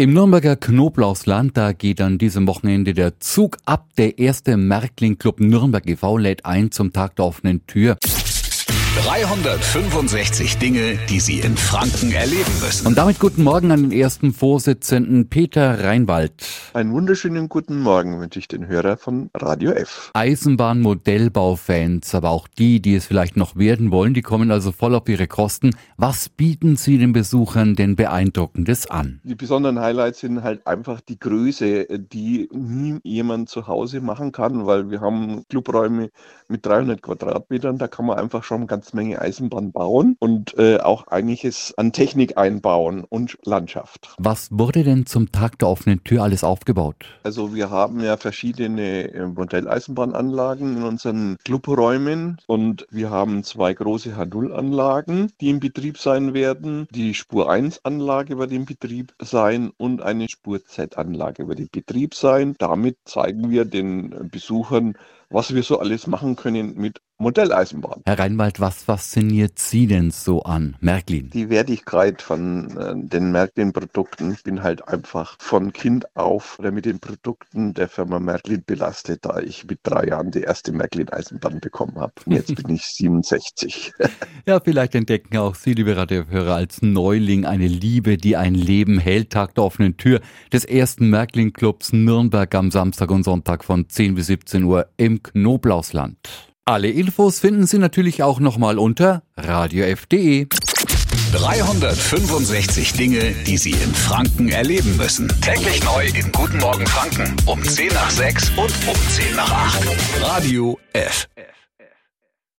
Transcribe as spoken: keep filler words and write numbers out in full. Im Nürnberger Knoblauchland, da geht an diesem Wochenende der Zug ab. Der erste Märklin-Club Nürnberg e V lädt ein zum Tag der offenen Tür. dreihundertfünfundsechzig Dinge, die Sie in Franken erleben müssen. Und damit guten Morgen an den ersten Vorsitzenden Peter Reinwald. Einen wunderschönen guten Morgen wünsche ich den Hörer von Radio F. Eisenbahnmodellbaufans, aber auch die, die es vielleicht noch werden wollen, die kommen also voll auf ihre Kosten. Was bieten Sie den Besuchern denn Beeindruckendes an? Die besonderen Highlights sind halt einfach die Größe, die nie jemand zu Hause machen kann, weil wir haben Clubräume mit dreihundert Quadratmetern, da kann man einfach schon ganz Menge Eisenbahn bauen und äh, auch einiges an Technik einbauen und Landschaft. Was wurde denn zum Tag der offenen Tür alles aufgebaut? Also wir haben ja verschiedene äh, Modelleisenbahnanlagen in unseren Clubräumen und wir haben zwei große H null Anlagen, die im Betrieb sein werden. Die Spur eins Anlage wird im Betrieb sein und eine Spur Zett Anlage wird im Betrieb sein. Damit zeigen wir den Besuchern, was wir so alles machen können mit Modelleisenbahn. Herr Reinwald, was fasziniert Sie denn so an Märklin? Die Wertigkeit von äh, den Märklin-Produkten. Ich bin halt einfach von Kind auf oder mit den Produkten der Firma Märklin belastet, da ich mit drei Jahren die erste Märklin-Eisenbahn bekommen habe. Und jetzt bin ich siebenundsechzig. Ja, vielleicht entdecken auch Sie, liebe Radiohörer, als Neuling eine Liebe, die ein Leben hält. Tag der offenen Tür des ersten Märklin-Clubs Nürnberg am Samstag und Sonntag von zehn bis siebzehn Uhr im Knoblauchland. Alle Infos finden Sie natürlich auch nochmal unter radiof punkt de. dreihundertfünfundsechzig Dinge, die Sie in Franken erleben müssen. Täglich neu in Guten Morgen Franken. Um zehn nach sechs und um zehn nach acht. Radio F.